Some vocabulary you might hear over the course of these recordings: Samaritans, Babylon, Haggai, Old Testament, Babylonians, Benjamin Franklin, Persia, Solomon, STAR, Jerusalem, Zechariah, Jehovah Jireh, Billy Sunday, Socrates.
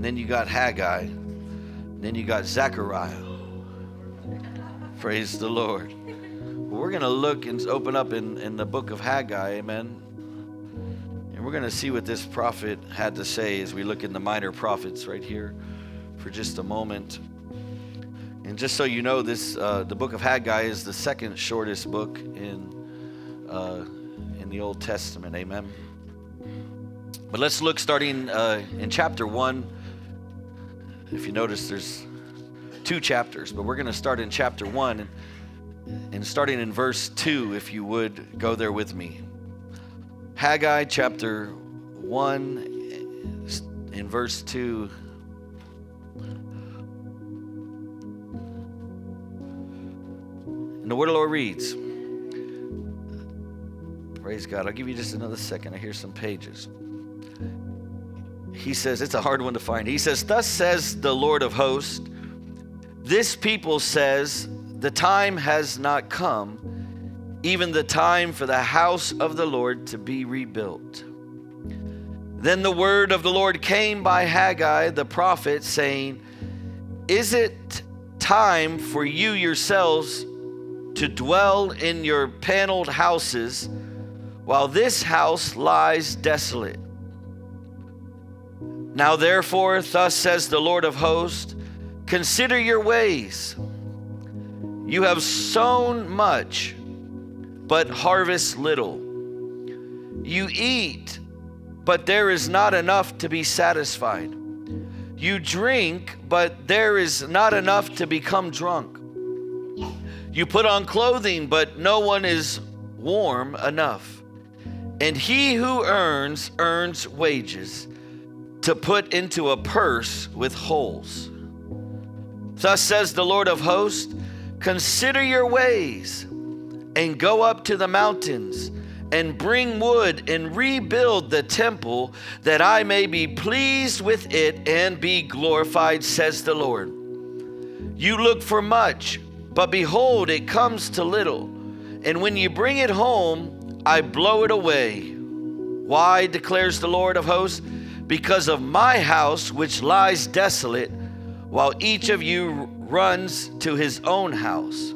And then you got Haggai. And then you got Zechariah. Praise the Lord. We're going to look and open up in the book of Haggai, amen. And we're going to see what this prophet had to say as we look in the minor prophets right here for just a moment. And just so you know, this the book of Haggai is the second shortest book in the Old Testament, amen. But let's look starting in chapter 1. If you notice, there's two chapters, but we're going to start in chapter 1. And starting in verse 2, if you would, go there with me. Haggai chapter 1 in verse 2. And the word of the Lord reads. Praise God. I'll give you just another second. I hear some pages. He says, it's a hard one to find. He says, thus says the Lord of hosts, this people says, the time has not come, even the time for the house of the Lord to be rebuilt. Then the word of the Lord came by Haggai the prophet, saying, is it time for you yourselves to dwell in your paneled houses while this house lies desolate? Now therefore, thus says the Lord of hosts, consider your ways. You have sown much, but harvest little. You eat, but there is not enough to be satisfied. You drink, but there is not enough to become drunk. You put on clothing, but no one is warm enough. And he who earns, earns wages to put into a purse with holes. Thus says the Lord of hosts, consider your ways and go up to the mountains and bring wood and rebuild the temple that I may be pleased with it and be glorified, says the Lord. You look for much, but behold, it comes to little. And when you bring it home, I blow it away. Why, declares the Lord of hosts? Because of my house, which lies desolate, while each of you runs to his own house.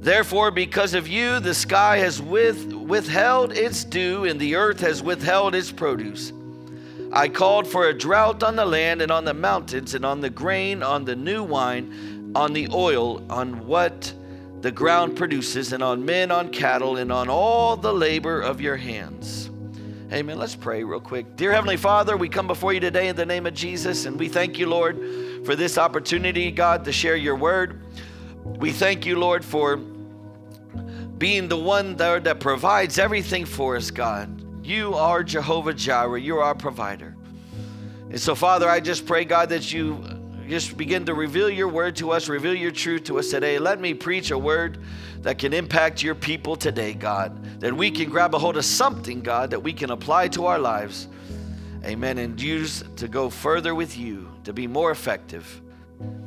Therefore, because of you, the sky has withheld its dew, and the earth has withheld its produce. I called for a drought on the land and on the mountains and on the grain, on the new wine, on the oil, on what the ground produces, and on men, on cattle, and on all the labor of your hands. Amen. Let's pray real quick. Dear Heavenly Father, we come before you today in the name of Jesus, and we thank you, Lord, for this opportunity, God, to share your word. We thank you, Lord, for being the one that provides everything for us, God. You are Jehovah Jireh. You're our provider. And so, Father, I just pray, God, that you just begin to reveal your word to us, reveal your truth to us today. Let me preach a word that can impact your people today, God, that we can grab a hold of something, God, that we can apply to our lives, amen, and use to go further with you, to be more effective.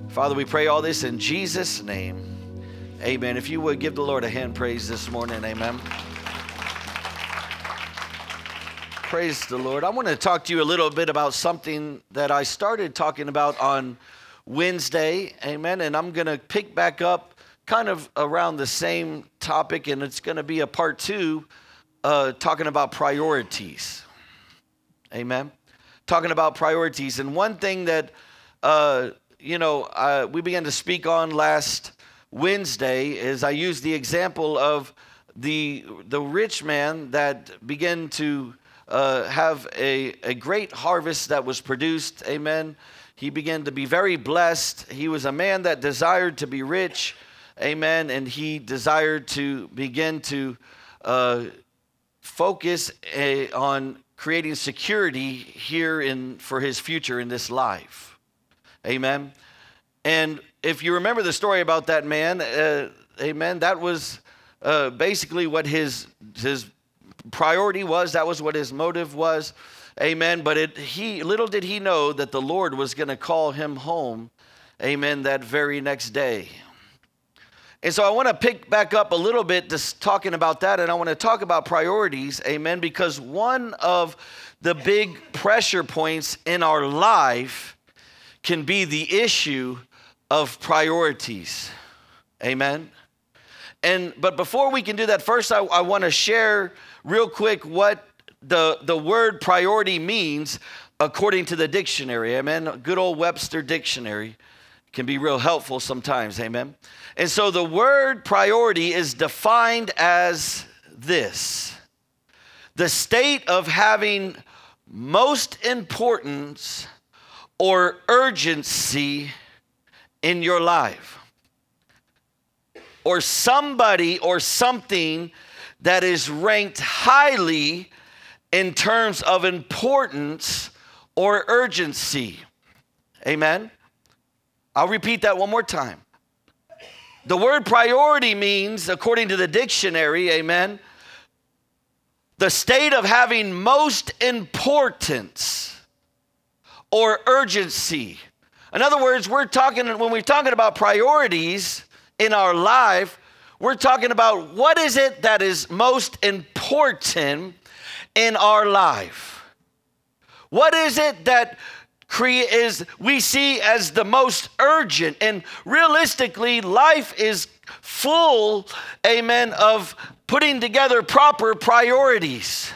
Father, we pray all this in Jesus' name, amen. If you would give the Lord a hand praise this morning, amen. Praise the Lord. I want to talk to you a little bit about something that I started talking about on Wednesday, amen, and I'm going to pick back up kind of around the same topic, and it's going to be a part two, talking about priorities, amen, talking about priorities. And one thing that, we began to speak on last Wednesday is I used the example of the rich man that began to have a great harvest that was produced, amen. He began to be very blessed. He was a man that desired to be rich, amen, and he desired to begin to focus on creating security here for his future in this life, amen. And if you remember the story about that man, amen, that was basically what his priority was. That was what his motive was, amen. But little did he know that the Lord was going to call him home, amen, that very next day. And so I want to pick back up a little bit just talking about that, and I want to talk about priorities, amen, because one of the big pressure points in our life can be the issue of priorities. Amen. But before we can do that, first I want to share real quick what the word priority means according to the dictionary. Amen. Good old Webster dictionary can be real helpful sometimes. Amen. And so the word priority is defined as this: the state of having most importance or urgency in your life, or somebody or something that is ranked highly in terms of importance or urgency. Amen. I'll repeat that one more time. The word priority means, according to the dictionary, amen, the state of having most importance or urgency. In other words, when we're talking about priorities in our life, we're talking about what is it that is most important in our life? What is it that we see as the most urgent? And realistically, life is full, amen, of putting together proper priorities.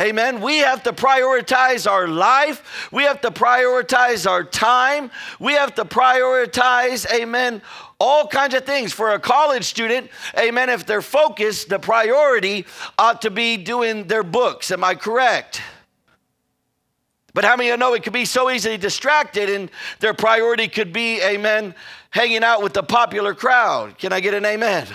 Amen. We have to prioritize our life. We have to prioritize our time. We have to prioritize, amen, all kinds of things. For a college student, amen, if they're focused, the priority ought to be doing their books. Am I correct? But how many of you know it could be so easily distracted, and their priority could be, amen, hanging out with the popular crowd? Can I get an amen?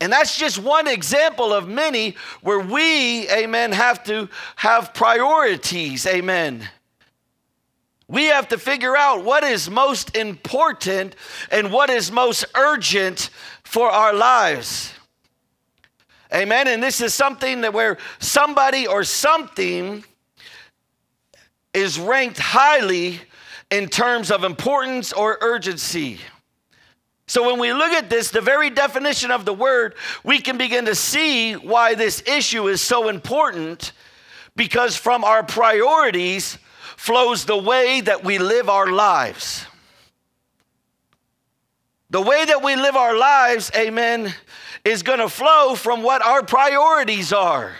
And that's just one example of many where we, amen, have to have priorities, amen. We have to figure out what is most important and what is most urgent for our lives, amen. And this is something that where somebody or something is ranked highly in terms of importance or urgency. So when we look at this, the very definition of the word, we can begin to see why this issue is so important, because from our priorities flows the way that we live our lives. The way that we live our lives, amen, is going to flow from what our priorities are.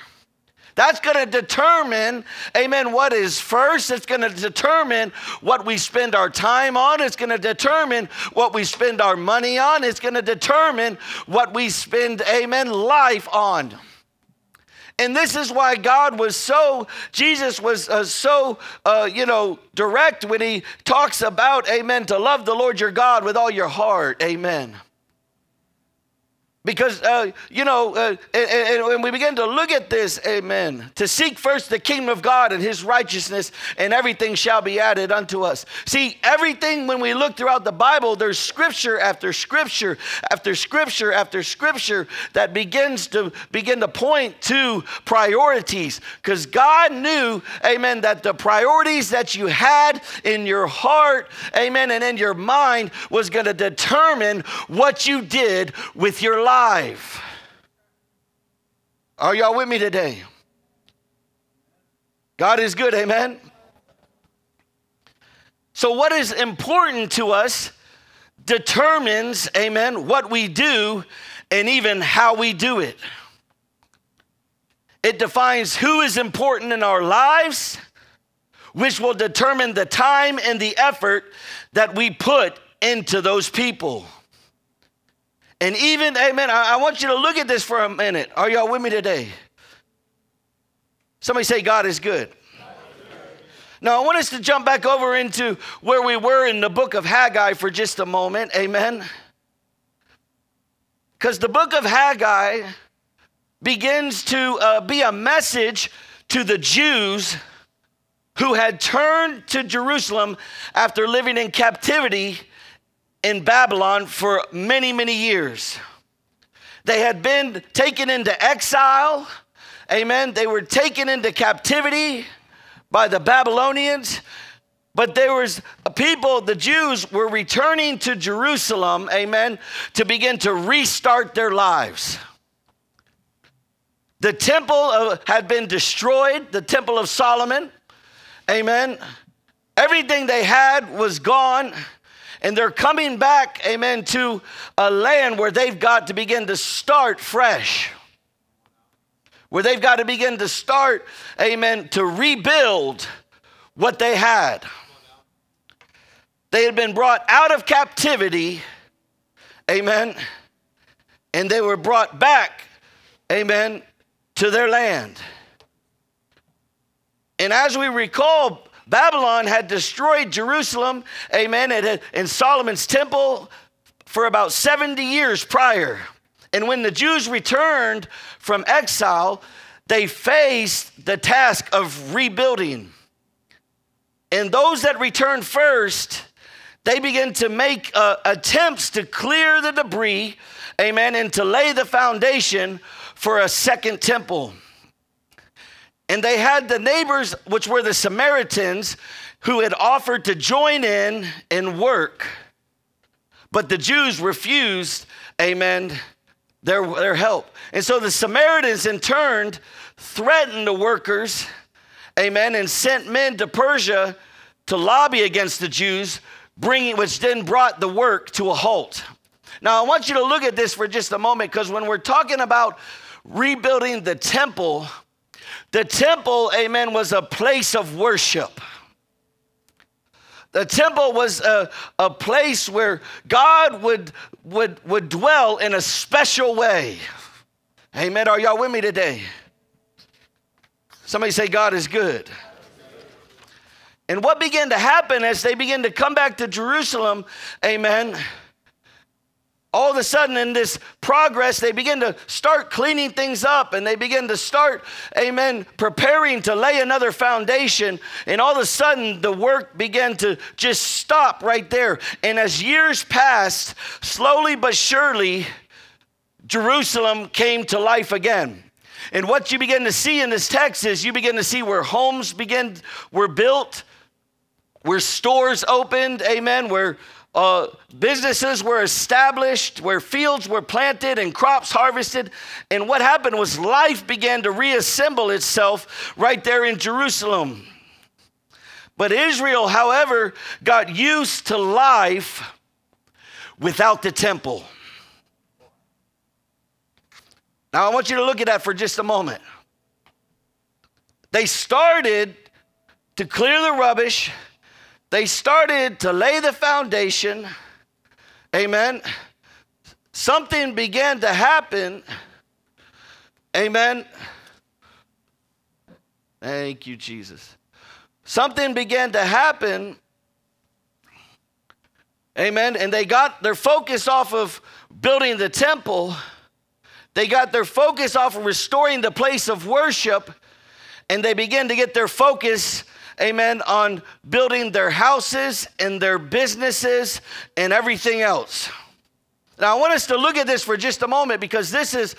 That's going to determine, amen, what is first. It's going to determine what we spend our time on. It's going to determine what we spend our money on. It's going to determine what we spend, amen, life on. And this is why Jesus was direct when he talks about, amen, to love the Lord your God with all your heart, amen. Because, and when we begin to look at this, amen, to seek first the kingdom of God and his righteousness, and everything shall be added unto us. See, everything, when we look throughout the Bible, there's scripture after scripture after scripture after scripture that begin to point to priorities. Because God knew, amen, that the priorities that you had in your heart, amen, and in your mind was going to determine what you did with your life. Are y'all with me today? God is good, amen? So what is important to us determines, amen, what we do and even how we do it. It defines who is important in our lives, which will determine the time and the effort that we put into those people. And even, amen, I want you to look at this for a minute. Are y'all with me today? Somebody say, God is good. Now, I want us to jump back over into where we were in the book of Haggai for just a moment, amen? Because the book of Haggai begins to be a message to the Jews who had turned to Jerusalem after living in captivity in Babylon for many, many years. They had been taken into exile, amen. They were taken into captivity by the Babylonians, but there was a people, the Jews were returning to Jerusalem, amen, to begin to restart their lives. The temple had been destroyed, the temple of Solomon. Amen. Everything they had was gone. And they're coming back, amen, to a land where they've got to begin to start fresh. Where they've got to begin to start, amen, to rebuild what they had. They had been brought out of captivity, amen, and they were brought back, amen, to their land. And as we recall, Babylon had destroyed Jerusalem, amen, and Solomon's temple for about 70 years prior. And when the Jews returned from exile, they faced the task of rebuilding. And those that returned first, they began to make attempts to clear the debris, amen, and to lay the foundation for a second temple. And they had the neighbors, which were the Samaritans, who had offered to join in and work. But the Jews refused, amen, their help. And so the Samaritans, in turn, threatened the workers, amen, and sent men to Persia to lobby against the Jews, which then brought the work to a halt. Now, I want you to look at this for just a moment, because when we're talking about rebuilding the temple, amen, was a place of worship. The temple was a place where God would dwell in a special way. Amen. Are y'all with me today? Somebody say, God is good. And what began to happen as they began to come back to Jerusalem, amen, all of a sudden in this progress, they begin to start cleaning things up, and they begin to start, amen, preparing to lay another foundation. And all of a sudden the work began to just stop right there. And as years passed, slowly but surely, Jerusalem came to life again. And what you begin to see in this text is you begin to see where homes were built, where stores opened, amen, where businesses were established, where fields were planted and crops harvested. And what happened was life began to reassemble itself right there in Jerusalem. But Israel, however, got used to life without the temple. Now, I want you to look at that for just a moment. They started to clear the rubbish. They started to lay the foundation, amen. Something began to happen, amen. Thank you, Jesus. Something began to happen, amen, and they got their focus off of building the temple. They got their focus off of restoring the place of worship, and they began to get their focus, amen, on building their houses and their businesses and everything else. Now, I want us to look at this for just a moment, because this is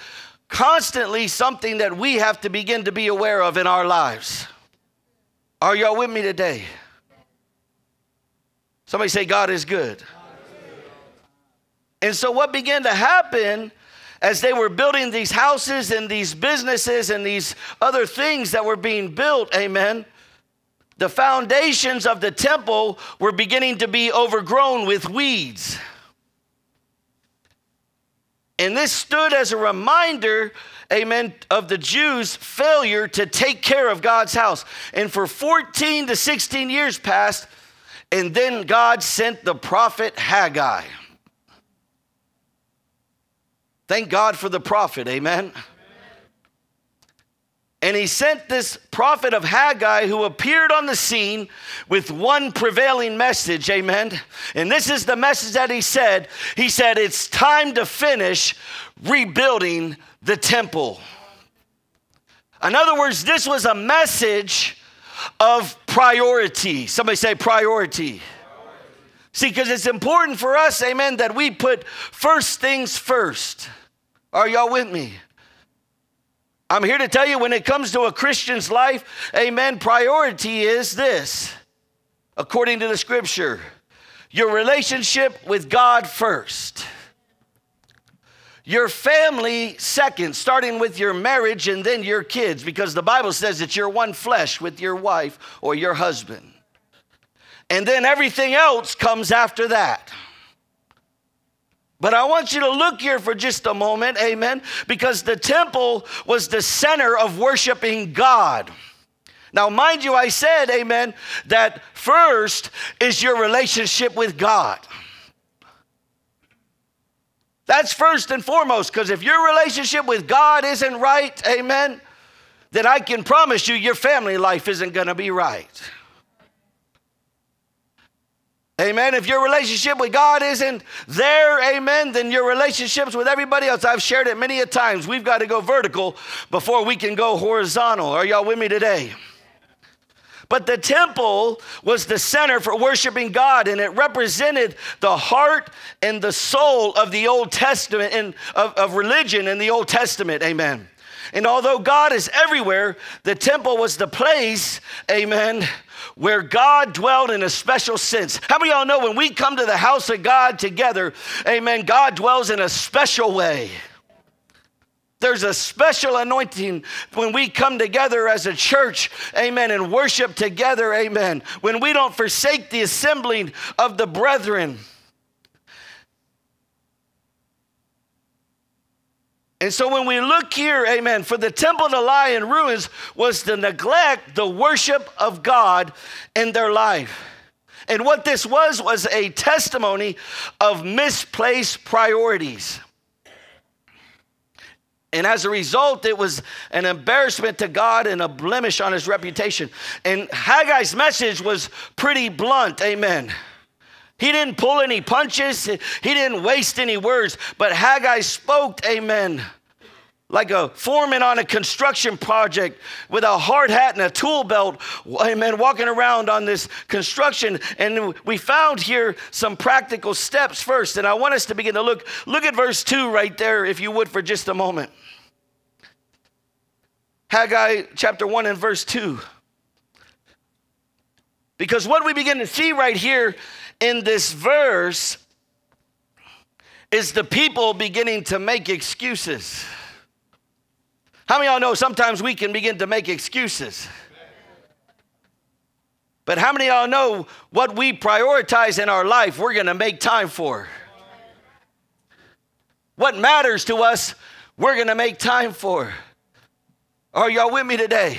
constantly something that we have to begin to be aware of in our lives. Are y'all with me today? Somebody say, God is good. And so what began to happen as they were building these houses and these businesses and these other things that were being built, amen, the foundations of the temple were beginning to be overgrown with weeds. And this stood as a reminder, amen, of the Jews' failure to take care of God's house. And for 14 to 16 years passed, and then God sent the prophet Haggai. Thank God for the prophet, amen. And he sent this prophet of Haggai, who appeared on the scene with one prevailing message, amen. And this is the message that he said. He said, it's time to finish rebuilding the temple. In other words, this was a message of priority. Somebody say priority. See, because it's important for us, amen, that we put first things first. Are y'all with me? I'm here to tell you, when it comes to a Christian's life, amen, priority is this, according to the scripture: your relationship with God first. your family second, starting with your marriage and then your kids, because the Bible says that you're one flesh with your wife or your husband. And then everything else comes after that. But I want you to look here for just a moment, amen, because the temple was the center of worshiping God. Now, mind you, I said, amen, that first is your relationship with God. That's first and foremost, because if your relationship with God isn't right, amen, then I can promise you your family life isn't going to be right. Amen. If your relationship with God isn't there, amen, then your relationships with everybody else, I've shared it many a times. We've got to go vertical before we can go horizontal. Are y'all with me today? But the temple was the center for worshiping God, and it represented the heart and the soul of the Old Testament and of religion in the Old Testament. Amen. And although God is everywhere, the temple was the place, amen, where God dwelled in a special sense. How many of y'all know when we come to the house of God together, amen, God dwells in a special way. There's a special anointing when we come together as a church, amen, and worship together, amen. When we don't forsake the assembling of the brethren. And so when we look here, amen, for the temple to lie in ruins was to neglect the worship of God in their life. And what this was a testimony of misplaced priorities. And as a result, it was an embarrassment to God and a blemish on his reputation. And Haggai's message was pretty blunt, amen. He didn't pull any punches. He didn't waste any words. But Haggai spoke, amen, like a foreman on a construction project with a hard hat and a tool belt, amen, walking around on this construction. And we found here some practical steps first. And I want us to begin to look at verse 2 right there, if you would, for just a moment. Haggai chapter 1 and verse 2. Because what we begin to see right here in this verse is the people beginning to make excuses. How many of y'all know sometimes we can begin to make excuses? But how many of y'all know what we prioritize in our life, we're going to make time for? What matters to us, we're going to make time for. Are y'all with me today?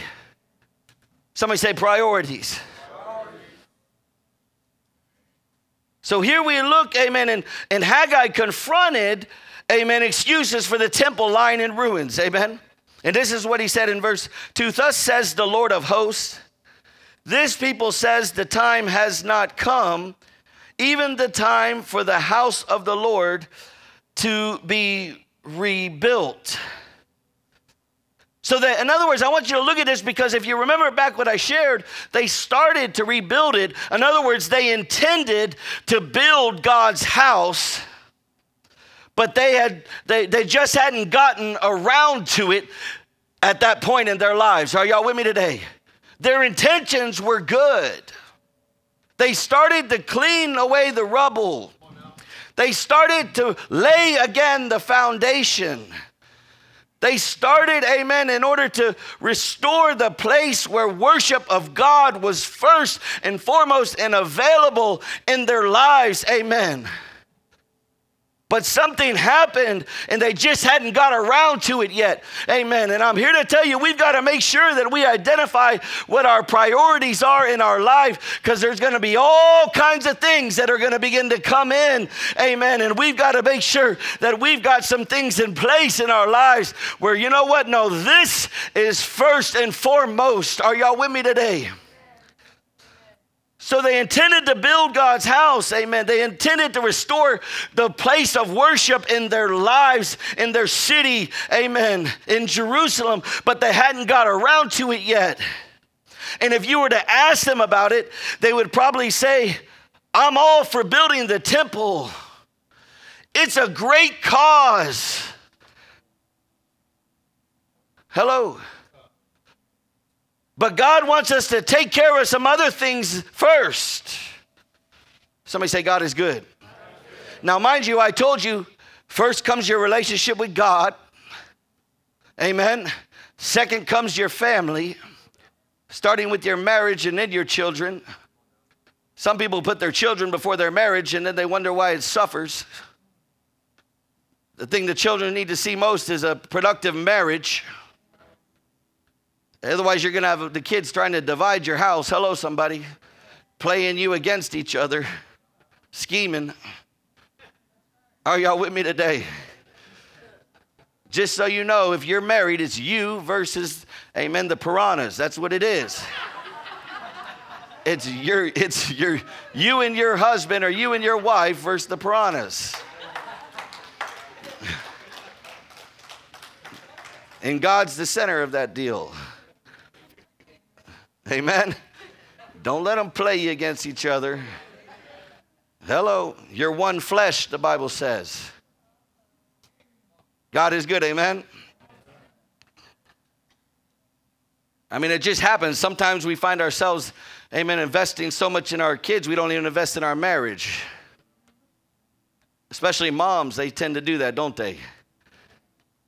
Somebody say priorities. So here we look, amen, and Haggai confronted, amen, excuses for the temple lying in ruins, amen. And this is what he said in verse 2, "Thus says the Lord of hosts, this people says the time has not come, even the time for the house of the Lord to be rebuilt." So that, in other words, I want you to look at this because if you remember back what I shared, they started to rebuild it. In other words, they intended to build God's house, but they just hadn't gotten around to it at that point in their lives. Are y'all with me today? Their intentions were good. They started to clean away the rubble. They started to lay again the foundation. They started, amen, in order to restore the place where worship of God was first and foremost and available in their lives, amen. But something happened and they just hadn't got around to it yet, amen. And I'm here to tell you, we've got to make sure that we identify what our priorities are in our life, because there's going to be all kinds of things that are going to begin to come in, amen. And we've got to make sure that we've got some things in place in our lives where, you know what, no, this is first and foremost. Are y'all with me today? So they intended to build God's house, amen. They intended to restore the place of worship in their lives, in their city, amen, in Jerusalem, but they hadn't got around to it yet. And if you were to ask them about it, they would probably say, "I'm all for building the temple. It's a great cause." Hello? But God wants us to take care of some other things first. Somebody say, God is good. Now, mind you, I told you First comes your relationship with God. Amen. Second comes your family, starting with your marriage and then your children. Some people put their children before their marriage, and then they wonder why it suffers. The thing the children need to see most is a productive marriage. Otherwise, you're going to have the kids trying to divide your house. Hello, somebody. Playing you against each other. Scheming. Are y'all with me today? Just so you know, if you're married, it's you versus, amen, the piranhas. That's what it is. You and your husband, or you and your wife versus the piranhas. And God's the center of that deal. Amen. Don't let them play you against each other. Hello. You're one flesh, the Bible says. God is good. Amen. I mean, it just happens. Sometimes we find ourselves, amen, investing so much in our kids, we don't even invest in our marriage. Especially moms, they tend to do that, don't they?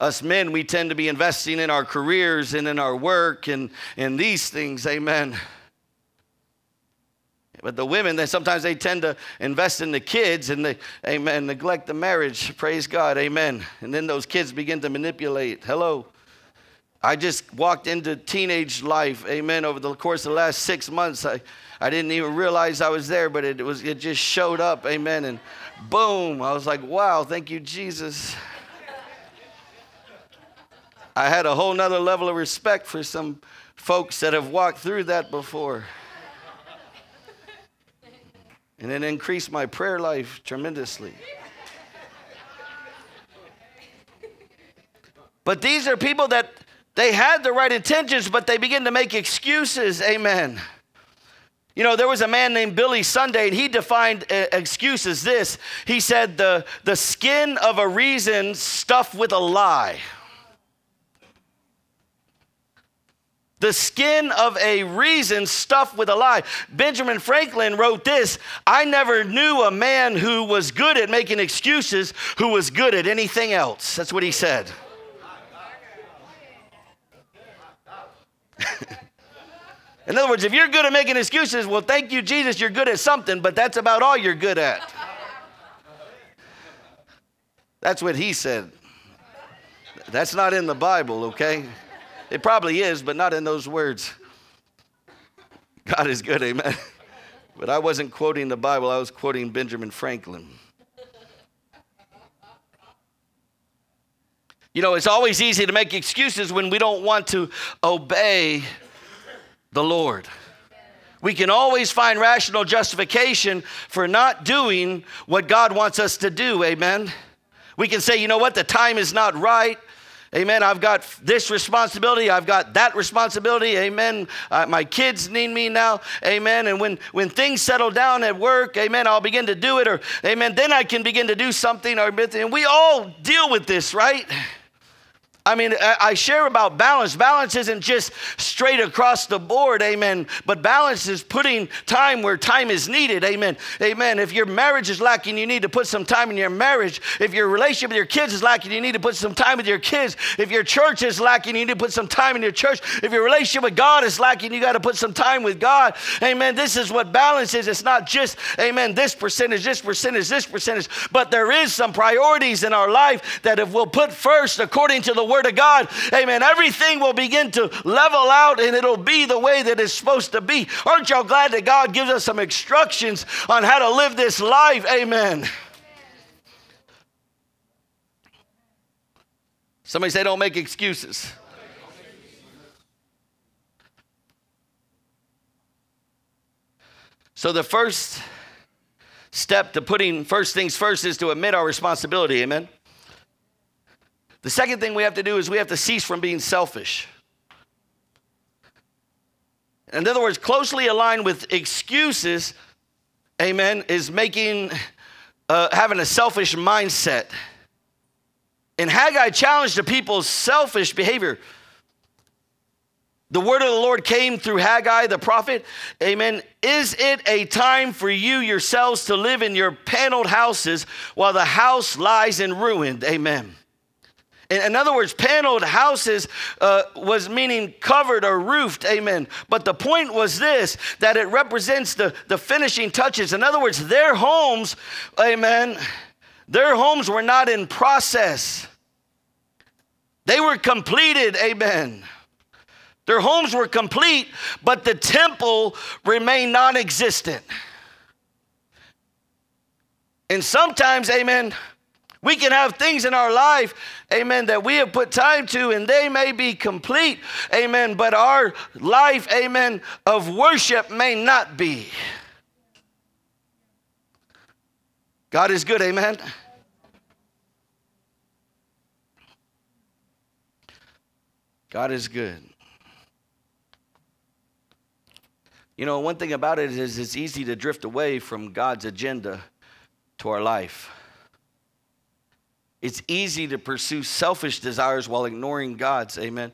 Us men, we tend to be investing in our careers and in our work and in these things, amen. But the women, sometimes they tend to invest in the kids and they, amen, neglect the marriage. Praise God, amen. And then those kids begin to manipulate. Hello. I just walked into teenage life, amen, over the course of the last 6 months. I didn't even realize I was there, but it just showed up, amen, and boom. I was like, wow, thank you, Jesus. I had a whole nother level of respect for some folks that have walked through that before. And it increased my prayer life tremendously. But these are people that... they had the right intentions, but they begin to make excuses. Amen. You know, there was a man named Billy Sunday, and he defined excuses this. He said, the skin of a reason stuffed with a lie. The skin of a reason stuffed with a lie. Benjamin Franklin wrote this: I never knew a man who was good at making excuses who was good at anything else. That's what he said. In other words, if you're good at making excuses, well, thank you, Jesus, you're good at something, but that's about all you're good at. That's what he said. That's not in the Bible, okay? It probably is, but not in those words. God is good, amen. But I wasn't quoting the Bible, I was quoting Benjamin Franklin. You know, it's always easy to make excuses when we don't want to obey the Lord. We can always find rational justification for not doing what God wants us to do, amen? We can say, you know what, the time is not right, amen? I've got this responsibility, I've got that responsibility, amen? My kids need me now, amen? And when things settle down at work, amen, I'll begin to do it, or amen, then I can begin to do something, or and we all deal with this, right? I mean, I share about balance. Balance isn't just straight across the board, amen, but balance is putting time where time is needed, amen, amen. If your marriage is lacking, you need to put some time in your marriage. If your relationship with your kids is lacking, you need to put some time with your kids. If your church is lacking, you need to put some time in your church. If your relationship with God is lacking, you got to put some time with God, amen. This is what balance is. It's not just, amen, this percentage, but there is some priorities in our life that if we'll put first according to the Word of God, amen, everything will begin to level out and it'll be the way that it's supposed to be. Aren't y'all glad that God gives us some instructions on how to live this life? Amen. Somebody say, don't make excuses. So the first step to putting first things first is to admit our responsibility. Amen. The second thing we have to do is we have to cease from being selfish. In other words, closely aligned with excuses, amen, is having a selfish mindset. And Haggai challenged the people's selfish behavior. The word of the Lord came through Haggai, the prophet. Amen. Is it a time for you yourselves to live in your paneled houses while the house lies in ruin? Amen. In other words, paneled houses was meaning covered or roofed, amen. But the point was this, that it represents the finishing touches. In other words, their homes, amen, their homes were not in process. They were completed, amen. Their homes were complete, but the temple remained non-existent. And sometimes, amen, we can have things in our life, amen, that we have put time to, and they may be complete, amen, but our life, amen, of worship may not be. God is good, amen. God is good. You know, one thing about it is it's easy to drift away from God's agenda to our life. It's easy to pursue selfish desires while ignoring God's, amen.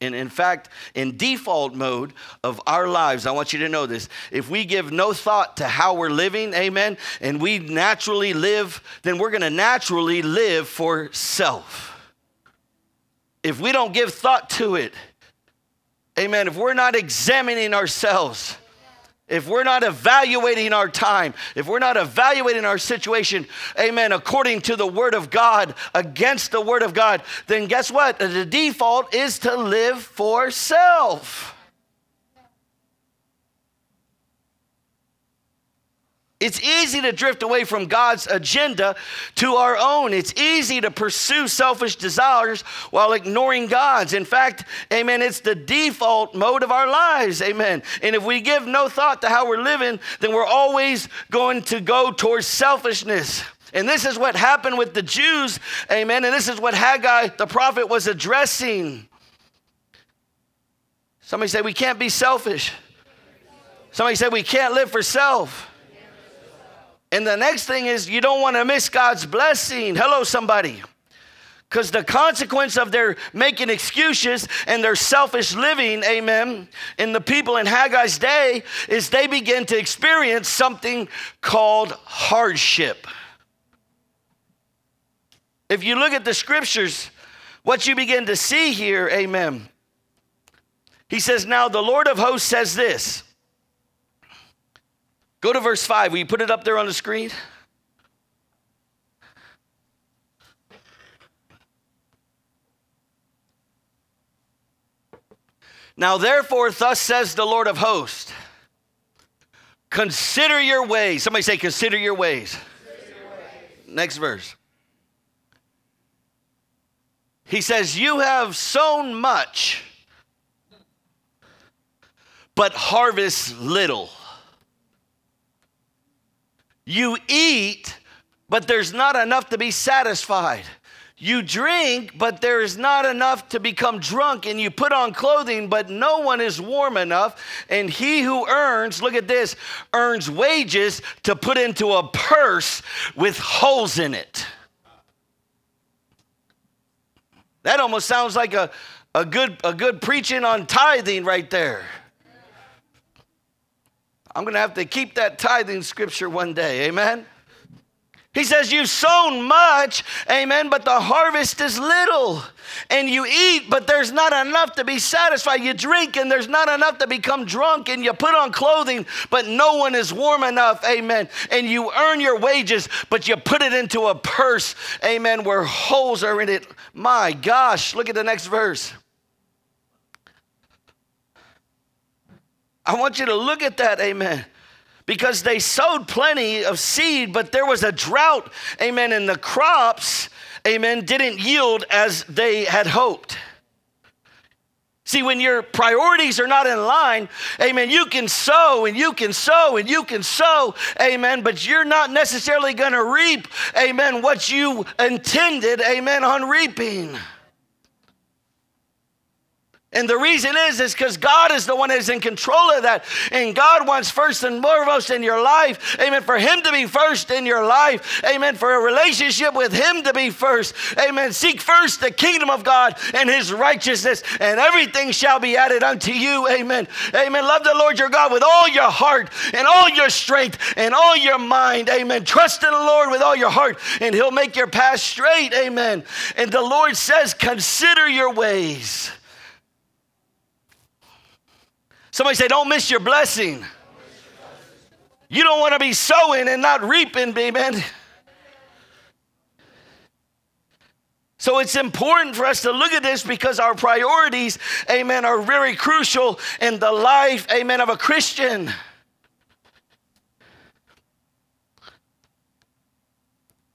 And in fact, in default mode of our lives, I want you to know this, if we give no thought to how we're living, amen, and we naturally live, then we're going to naturally live for self. If we don't give thought to it, amen, if we're not examining ourselves, if we're not evaluating our time, if we're not evaluating our situation, amen, according to the word of God, against the word of God, then guess what? The default is to live for self. It's easy to drift away from God's agenda to our own. It's easy to pursue selfish desires while ignoring God's. In fact, amen, it's the default mode of our lives, amen. And if we give no thought to how we're living, then we're always going to go towards selfishness. And this is what happened with the Jews, amen, and this is what Haggai the prophet was addressing. Somebody said we can't be selfish. Somebody said we can't live for self. And the next thing is you don't want to miss God's blessing. Hello, somebody. Because the consequence of their making excuses and their selfish living, amen, in the people in Haggai's day is they begin to experience something called hardship. If you look at the scriptures, what you begin to see here, amen, he says, now the Lord of hosts says this. Go to verse 5. Will you put it up there on the screen? Now, therefore, thus says the Lord of hosts, consider your ways. Somebody say, consider your ways. Consider your ways. Next verse. He says, you have sown much, but harvest little. You eat, but there's not enough to be satisfied. You drink, but there is not enough to become drunk. And you put on clothing, but no one is warm enough. And he who earns, look at this, earns wages to put into a purse with holes in it. That almost sounds like a good preaching on tithing right there. I'm going to have to keep that tithing scripture one day, amen? He says, you've sown much, amen, but the harvest is little. And you eat, but there's not enough to be satisfied. You drink, and there's not enough to become drunk. And you put on clothing, but no one is warm enough, amen. And you earn your wages, but you put it into a purse, amen, where holes are in it. My gosh, look at the next verse. I want you to look at that, amen, because they sowed plenty of seed, but there was a drought, amen, and the crops, amen, didn't yield as they had hoped. See, when your priorities are not in line, amen, you can sow and you can sow and you can sow, amen, but you're not necessarily going to reap, amen, what you intended, amen, on reaping. And the reason is because God is the one that is in control of that. And God wants first and foremost in your life, amen, for him to be first in your life, amen, for a relationship with him to be first, amen. Seek first the kingdom of God and his righteousness, and everything shall be added unto you, amen. Amen. Love the Lord your God with all your heart and all your strength and all your mind, amen. Trust in the Lord with all your heart, and he'll make your path straight, amen. And the Lord says, consider your ways. Somebody say, don't miss your blessing. You don't want to be sowing and not reaping, baby. So it's important for us to look at this because our priorities, amen, are very crucial in the life, amen, of a Christian.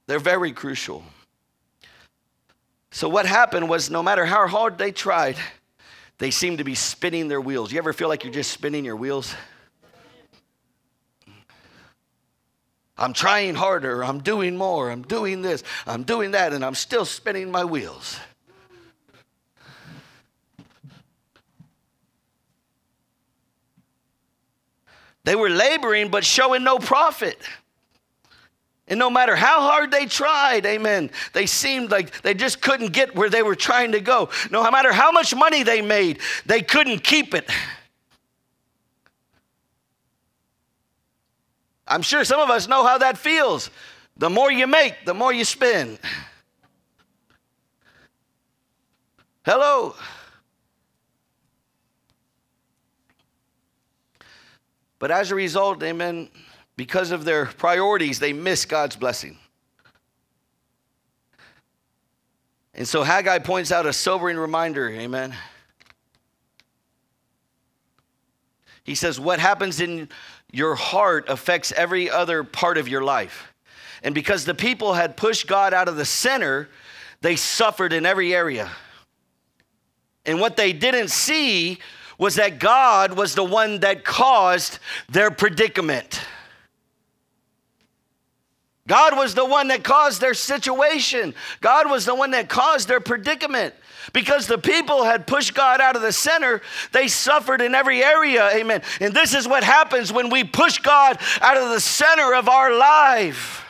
They're very crucial. So what happened was, no matter how hard they tried, they seem to be spinning their wheels. You ever feel like you're just spinning your wheels? I'm trying harder. I'm doing more. I'm doing this. I'm doing that. And I'm still spinning my wheels. They were laboring but showing no profit. And no matter how hard they tried, amen, they seemed like they just couldn't get where they were trying to go. No matter how much money they made, they couldn't keep it. I'm sure some of us know how that feels. The more you make, the more you spend. Hello. But as a result, amen, because of their priorities, they miss God's blessing. And so Haggai points out a sobering reminder, amen. He says, what happens in your heart affects every other part of your life. And because the people had pushed God out of the center, they suffered in every area. And what they didn't see was that God was the one that caused their predicament. God was the one that caused their situation. God was the one that caused their predicament. Because the people had pushed God out of the center, they suffered in every area, amen. And this is what happens when we push God out of the center of our life.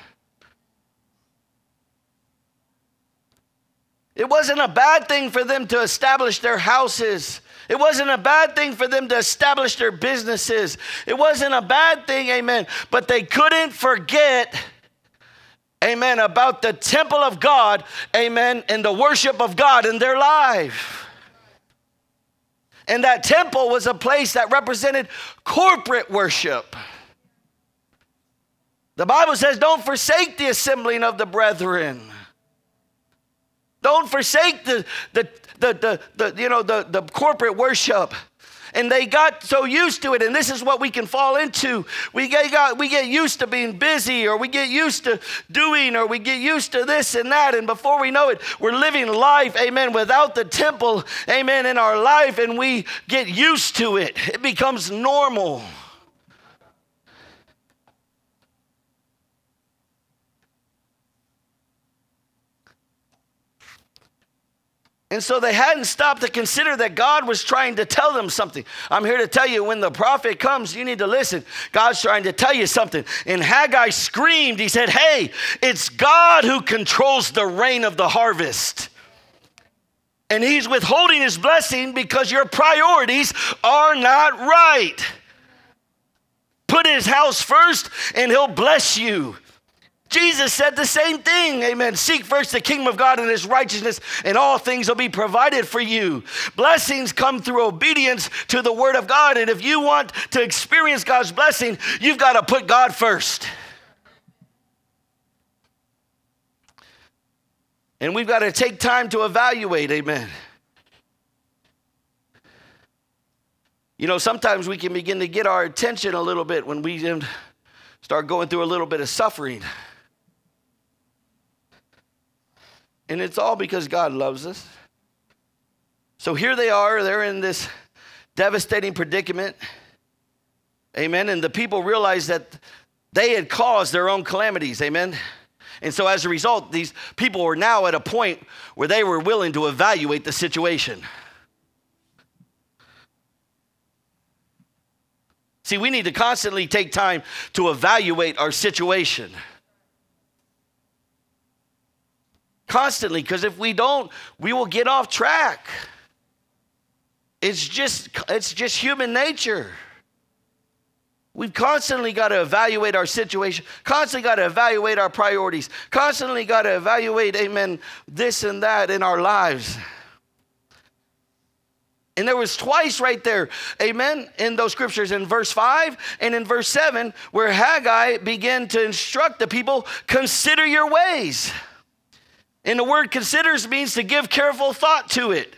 It wasn't a bad thing for them to establish their houses. It wasn't a bad thing for them to establish their businesses. It wasn't a bad thing, amen. But they couldn't forget, amen, about the temple of God, amen, and the worship of God in their life. And that temple was a place that represented corporate worship. The Bible says, don't forsake the assembling of the brethren. Don't forsake the corporate worship. And they got so used to it, and this is what we can fall into. We get used to being busy, or we get used to doing, or we get used to this and that, and before we know it, we're living life, amen, without the temple, amen, in our life, and we get used to it. It becomes normal. And so they hadn't stopped to consider that God was trying to tell them something. I'm here to tell you, when the prophet comes, you need to listen. God's trying to tell you something. And Haggai screamed. He said, hey, it's God who controls the rain of the harvest. And he's withholding his blessing because your priorities are not right. Put his house first and he'll bless you. Jesus said the same thing, amen. Seek first the kingdom of God and his righteousness, and all things will be provided for you. Blessings come through obedience to the word of God. And if you want to experience God's blessing, you've got to put God first. And we've got to take time to evaluate, amen. You know, sometimes we can begin to get our attention a little bit when we start going through a little bit of suffering. And it's all because God loves us. So here they are. They're in this devastating predicament. Amen. And the people realized that they had caused their own calamities. Amen. And so as a result, these people were now at a point where they were willing to evaluate the situation. See, we need to constantly take time to evaluate our situation. Constantly, because if we don't, we will get off track. It's just human nature. We've constantly got to evaluate our situation, constantly got to evaluate our priorities, constantly got to evaluate, amen, this and that in our lives. And there was twice right there, amen, in those scriptures, in verse 5 and in verse 7, where Haggai began to instruct the people, consider your ways. And the word considers means to give careful thought to it.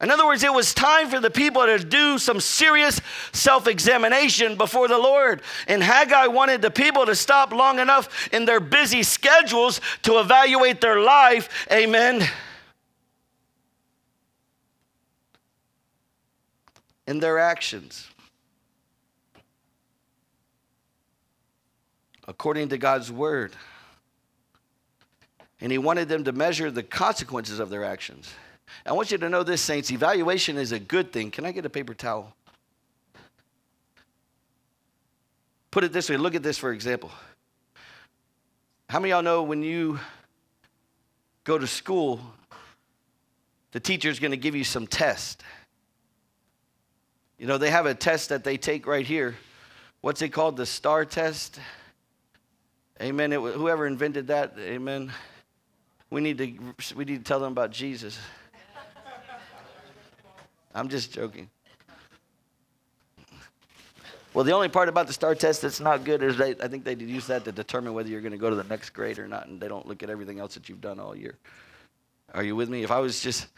In other words, it was time for the people to do some serious self-examination before the Lord. And Haggai wanted the people to stop long enough in their busy schedules to evaluate their life. Amen. And their actions. According to God's word. And he wanted them to measure the consequences of their actions. I want you to know this, saints, evaluation is a good thing. Can I get a paper towel? Put it this way. Look at this, for example. How many of y'all know when you go to school, the teacher's going to give you some test? You know, they have a test that they take right here. What's it called? The STAR test? Amen. Whoever invented that, amen. We need to tell them about Jesus. I'm just joking. Well, the only part about the STAR test that's not good is I think they use that to determine whether you're going to go to the next grade or not, and they don't look at everything else that you've done all year. Are you with me? If I was just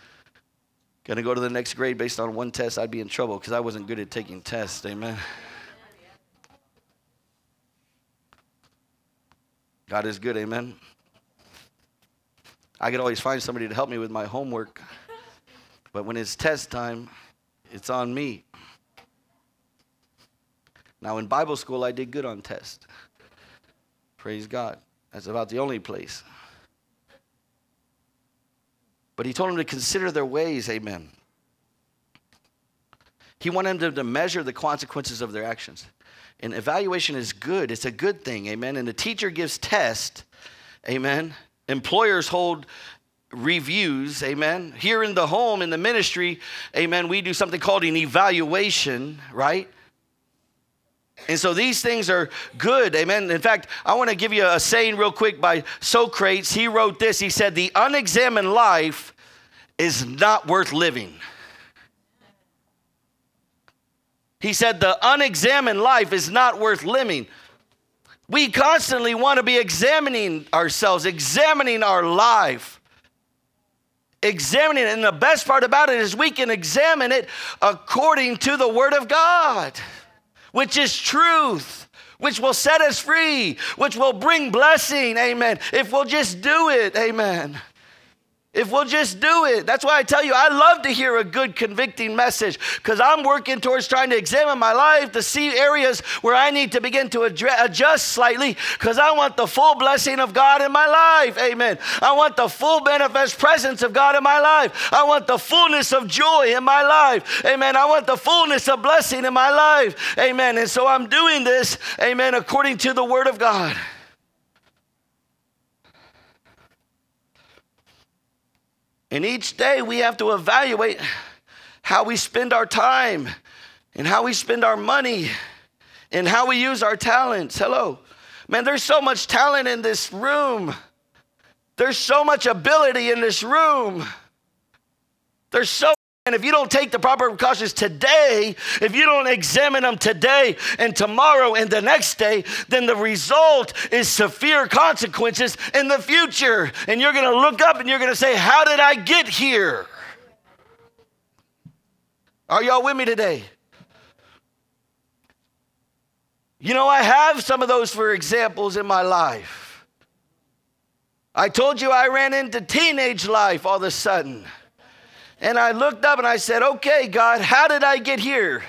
going to go to the next grade based on one test, I'd be in trouble because I wasn't good at taking tests. Amen. God is good. Amen. I could always find somebody to help me with my homework. But when it's test time, it's on me. Now, in Bible school, I did good on tests. Praise God. That's about the only place. But he told them to consider their ways, amen. He wanted them to measure the consequences of their actions. And evaluation is good. It's a good thing, amen. And the teacher gives tests, amen. Employers hold reviews, amen. Here in the home, in the ministry, amen, we do something called an evaluation, right? And so these things are good, amen. In fact, I want to give you a saying real quick by Socrates. He wrote this. He said, the unexamined life is not worth living. He said, the unexamined life is not worth living. We constantly want to be examining ourselves, examining our life, examining it. And the best part about it is we can examine it according to the Word of God, which is truth, which will set us free, which will bring blessing, amen, if we'll just do it, amen. If we'll just do it. That's why I tell you, I love to hear a good convicting message because I'm working towards trying to examine my life to see areas where I need to begin to adjust slightly because I want the full blessing of God in my life. Amen. I want the full manifest presence of God in my life. I want the fullness of joy in my life. Amen. I want the fullness of blessing in my life. Amen. And so I'm doing this, amen, according to the Word of God. And each day we have to evaluate how we spend our time and how we spend our money and how we use our talents. Hello. Man, there's so much talent in this room. There's so much ability in this room. And if you don't take the proper precautions today, if you don't examine them today and tomorrow and the next day, then the result is severe consequences in the future. And you're going to look up and you're going to say, how did I get here? Are y'all with me today? You know, I have some of those for examples in my life. I told you I ran into teenage life all of a sudden. And I looked up and I said, okay, God, how did I get here?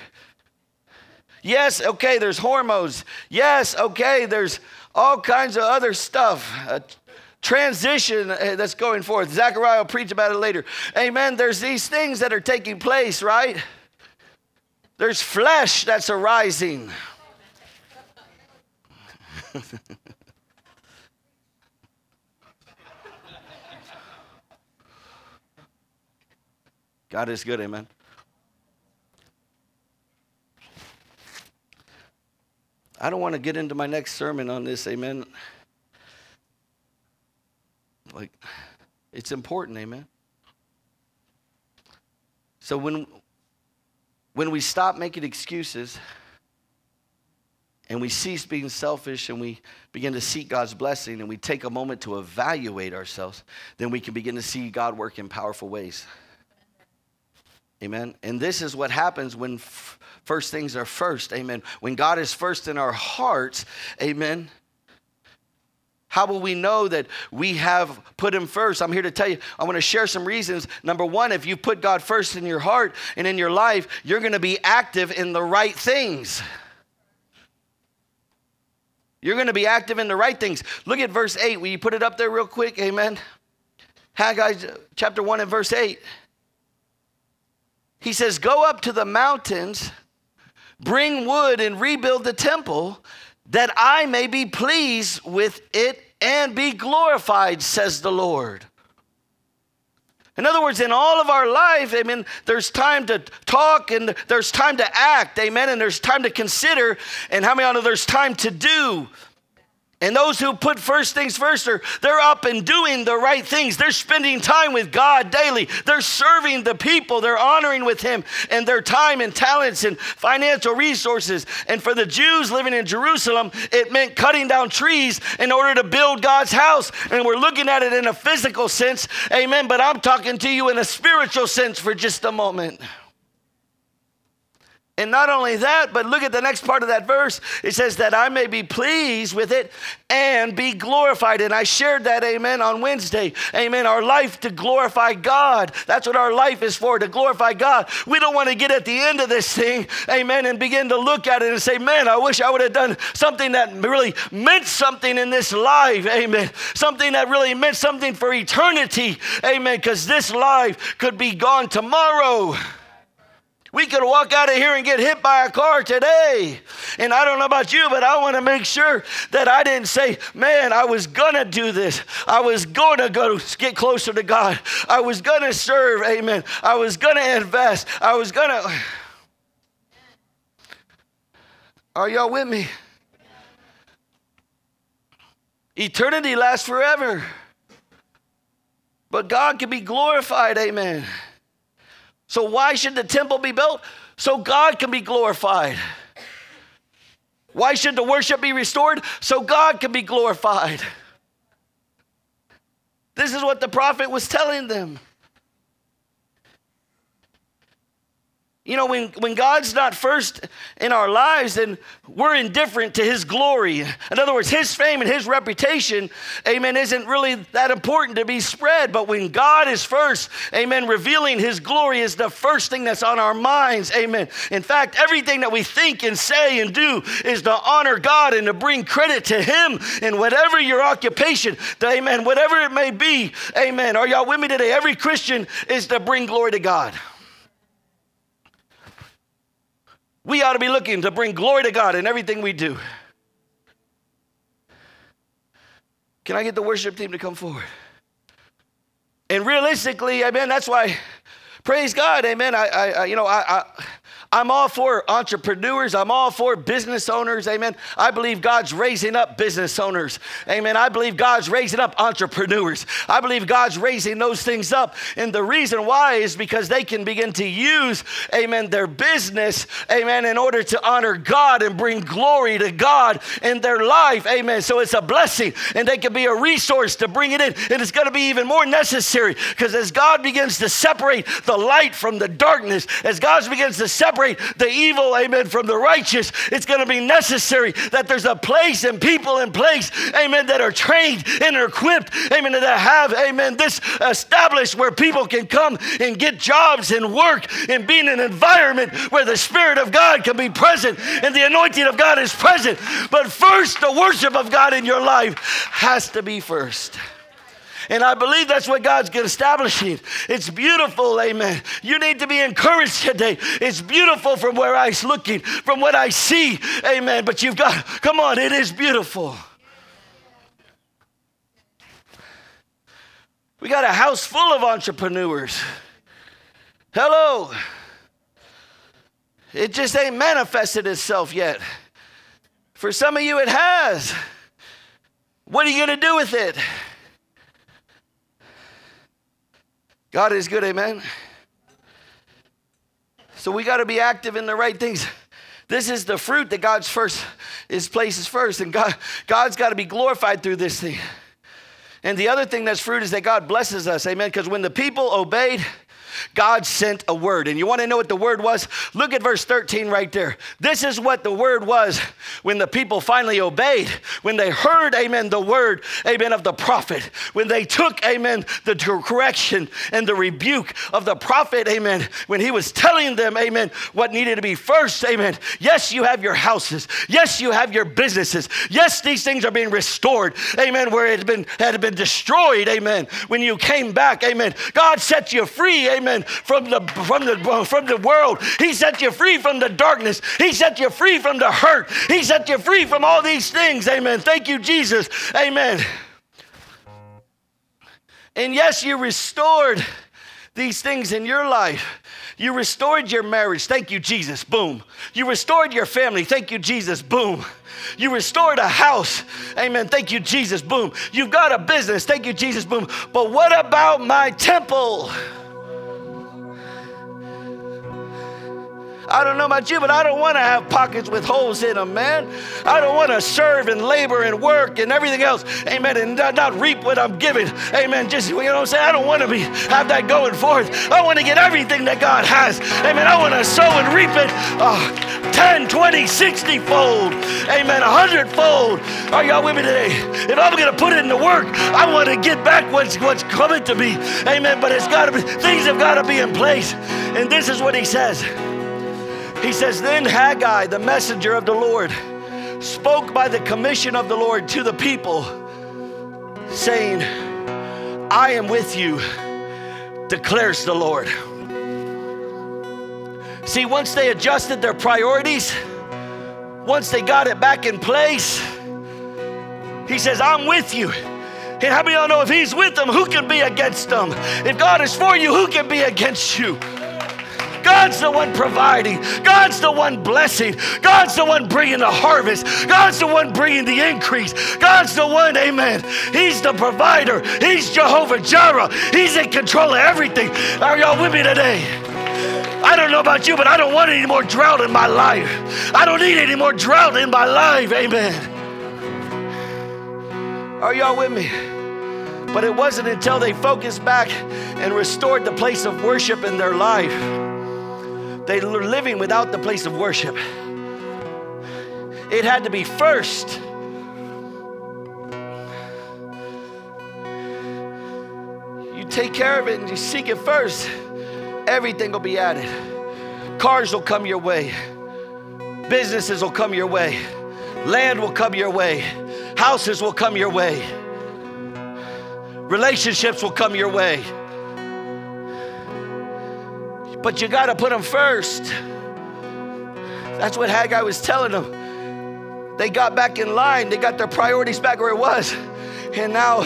Yes, okay, there's hormones. Yes, okay, there's all kinds of other stuff. Transition that's going forth. Zechariah will preach about it later. Amen, there's these things that are taking place, right? There's flesh that's arising. God is good, amen. I don't want to get into my next sermon on this, amen. Like, it's important, amen. So when we stop making excuses and we cease being selfish and we begin to seek God's blessing and we take a moment to evaluate ourselves, then we can begin to see God work in powerful ways. Amen. And this is what happens when first things are first. Amen. When God is first in our hearts. Amen. How will we know that we have put him first? I'm here to tell you, I want to share some reasons. Number one, if you put God first in your heart and in your life, you're going to be active in the right things. You're going to be active in the right things. Look at verse 8. Will you put it up there real quick? Amen. Haggai chapter 1 and verse 8. He says, go up to the mountains, bring wood and rebuild the temple, that I may be pleased with it and be glorified, says the Lord. In other words, in all of our life, amen, there's time to talk and there's time to act, amen, and there's time to consider, and how many of you know there's time to do? And those who put first things first, they're up and doing the right things. They're spending time with God daily. They're serving the people. They're honoring with him and their time and talents and financial resources. And for the Jews living in Jerusalem, it meant cutting down trees in order to build God's house. And we're looking at it in a physical sense, amen, but I'm talking to you in a spiritual sense for just a moment. And not only that, but look at the next part of that verse. It says that I may be pleased with it and be glorified. And I shared that, amen, on Wednesday. Amen, our life to glorify God. That's what our life is for, to glorify God. We don't want to get at the end of this thing, amen, and begin to look at it and say, man, I wish I would have done something that really meant something in this life, amen. Something that really meant something for eternity, amen, because this life could be gone tomorrow. We could walk out of here and get hit by a car today. And I don't know about you, but I want to make sure that I didn't say, man, I was going to do this. I was going to go get closer to God. I was going to serve, amen. I was going to invest. I was going to. Are y'all with me? Eternity lasts forever. But God can be glorified, amen. So why should the temple be built? So God can be glorified. Why should the worship be restored? So God can be glorified. This is what the prophet was telling them. You know, when God's not first in our lives, then we're indifferent to his glory. In other words, his fame and his reputation, amen, isn't really that important to be spread. But when God is first, amen, revealing his glory is the first thing that's on our minds, amen. In fact, everything that we think and say and do is to honor God and to bring credit to him in whatever your occupation, amen, whatever it may be, amen. Are y'all with me today? Every Christian is to bring glory to God. We ought to be looking to bring glory to God in everything we do. Can I get the worship team to come forward? And realistically, amen, that's why, praise God, amen, I'm all for entrepreneurs. I'm all for business owners, amen. I believe God's raising up business owners, amen. I believe God's raising up entrepreneurs. I believe God's raising those things up. And the reason why is because they can begin to use, amen, their business, amen, in order to honor God and bring glory to God in their life, amen. So it's a blessing, and they can be a resource to bring it in. And it's going to be even more necessary because as God begins to separate the light from the darkness, as God begins to separate the evil, amen, from the righteous, it's going to be necessary that there's a place and people in place, amen, that are trained and are equipped, amen, that have, amen, this established where people can come and get jobs and work and be in an environment where the Spirit of God can be present and the anointing of God is present. But first, the worship of God in your life has to be first. And I believe that's what God's establishing. It's beautiful, amen. You need to be encouraged today. It's beautiful from where I'm looking, from what I see, amen. But you've got, come on, it is beautiful. We got a house full of entrepreneurs. Hello. It just ain't manifested itself yet. For some of you, it has. What are you going to do with it? God is good, amen? So we got to be active in the right things. This is the fruit that God's first, His place is first. And God's got to be glorified through this thing. And the other thing that's fruit is that God blesses us, amen? Because when the people obeyed, God sent a word. And you want to know what the word was? Look at verse 13 right there. This is what the word was when the people finally obeyed, when they heard, amen, the word, amen, of the prophet, when they took, amen, the correction and the rebuke of the prophet, amen, when he was telling them, amen, what needed to be first, amen. Yes, you have your houses. Yes, you have your businesses. Yes, these things are being restored, amen, where it had been destroyed, amen. When you came back, amen, God set you free, amen. From the world. He set you free from the darkness. He set you free from the hurt. He set you free from all these things. Amen. Thank you, Jesus. Amen. And yes, you restored these things in your life. You restored your marriage. Thank you, Jesus. Boom. You restored your family. Thank you, Jesus. Boom. You restored a house. Amen. Thank you, Jesus. Boom. You've got a business. Thank you, Jesus. Boom. But what about my temple? I don't know about you, but I don't want to have pockets with holes in them, man. I don't want to serve and labor and work and everything else, amen, and not reap what I'm giving, amen. Just, you know what I'm saying? I don't want to have that going forth. I want to get everything that God has, amen. I want to sow and reap it 10, 20, 60 fold, amen, 100 fold. Are y'all with me today? If I'm going to put in the work, I want to get back what's coming to me, amen. But it's got to be, things have got to be in place. And this is what he says. He says, then Haggai, the messenger of the Lord, spoke by the commission of the Lord to the people, saying, I am with you, declares the Lord. See, once they adjusted their priorities, once they got it back in place, he says, I'm with you. And how many of y'all know if he's with them, who can be against them? If God is for you, who can be against you? God's the one providing. God's the one blessing. God's the one bringing the harvest. God's the one bringing the increase. God's the one, amen. He's the provider. He's Jehovah Jireh. He's in control of everything. Are y'all with me today? I don't know about you, but I don't want any more drought in my life. I don't need any more drought in my life, amen. Are y'all with me? But it wasn't until they focused back and restored the place of worship in their life. They were living without the place of worship. It had to be first. You take care of it and you seek it first, everything will be added. Cars will come your way. Businesses will come your way. Land will come your way. Houses will come your way. Relationships will come your way. But you got to put them first. That's what Haggai was telling them. They got back in line. They got their priorities back where it was. And now,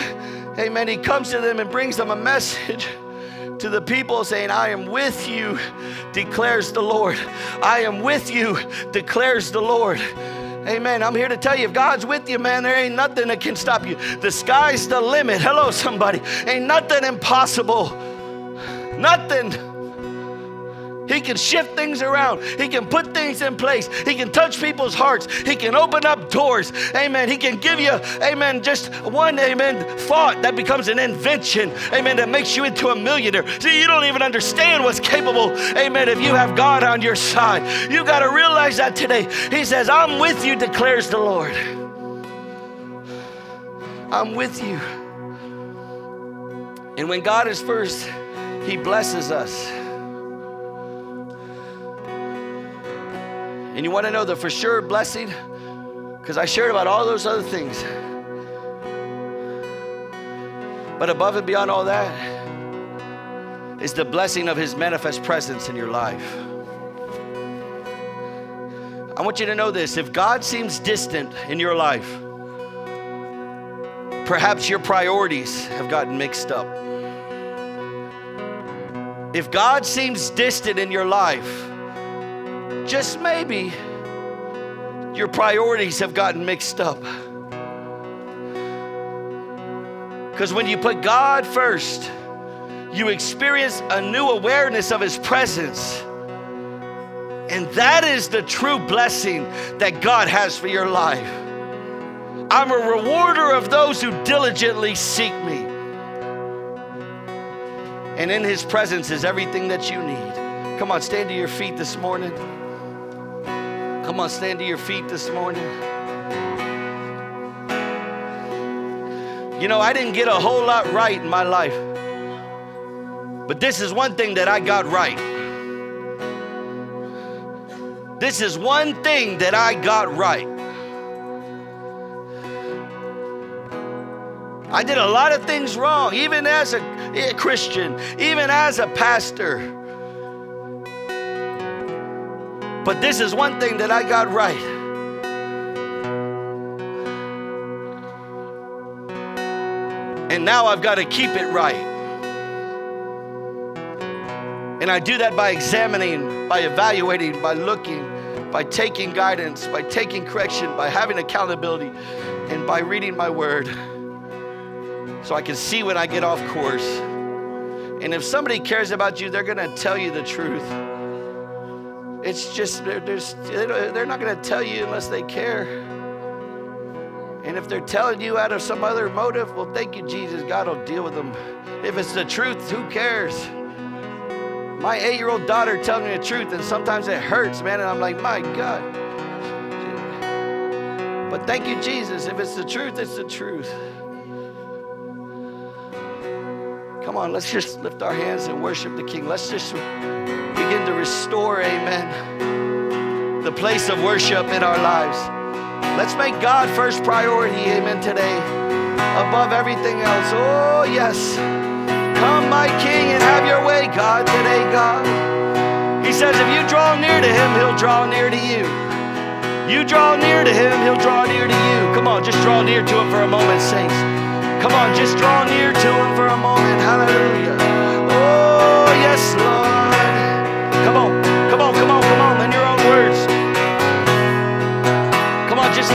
amen, he comes to them and brings them a message to the people saying, I am with you, declares the Lord. I am with you, declares the Lord. Amen. I'm here to tell you, if God's with you, man, there ain't nothing that can stop you. The sky's the limit. Hello, somebody. Ain't nothing impossible. Nothing. He can shift things around. He can put things in place. He can touch people's hearts. He can open up doors. Amen. He can give you, amen, just one, amen, thought that becomes an invention. Amen. That makes you into a millionaire. See, you don't even understand what's capable. Amen. If you have God on your side, you got to realize that today. He says, I'm with you, declares the Lord. I'm with you. And when God is first, he blesses us. And you want to know the for sure blessing? Because I shared about all those other things. But above and beyond all that is the blessing of his manifest presence in your life. I want you to know this. If God seems distant in your life, perhaps your priorities have gotten mixed up. If God seems distant in your life, just maybe your priorities have gotten mixed up. Because when you put God first, you experience a new awareness of his presence. And that is the true blessing that God has for your life. I'm a rewarder of those who diligently seek me. And in his presence is everything that you need. Come on, stand to your feet this morning. Come on, stand to your feet this morning. You know, I didn't get a whole lot right in my life. But this is one thing that I got right. This is one thing that I got right. I did a lot of things wrong, even as a Christian, even as a pastor. But this is one thing that I got right. And now I've got to keep it right. And I do that by examining, by evaluating, by looking, by taking guidance, by taking correction, by having accountability, and by reading my word so I can see when I get off course. And if somebody cares about you, they're going to tell you the truth. It's just, they're not going to tell you unless they care. And if they're telling you out of some other motive, well, thank you, Jesus. God will deal with them. If it's the truth, who cares? My 8-year-old daughter tells me the truth, and sometimes it hurts, man, and I'm like, my God. But thank you, Jesus. If it's the truth, it's the truth. Come on, let's just lift our hands and worship the King. Let's just begin to restore, amen, the place of worship in our lives. Let's make God first priority, amen, today, above everything else. Oh, yes. Come, my King, and have your way, God, today, God. He says if you draw near to him, he'll draw near to you. You draw near to him, he'll draw near to you. Come on, just draw near to him for a moment, saints. Come on, just draw near to him for a moment. Hallelujah.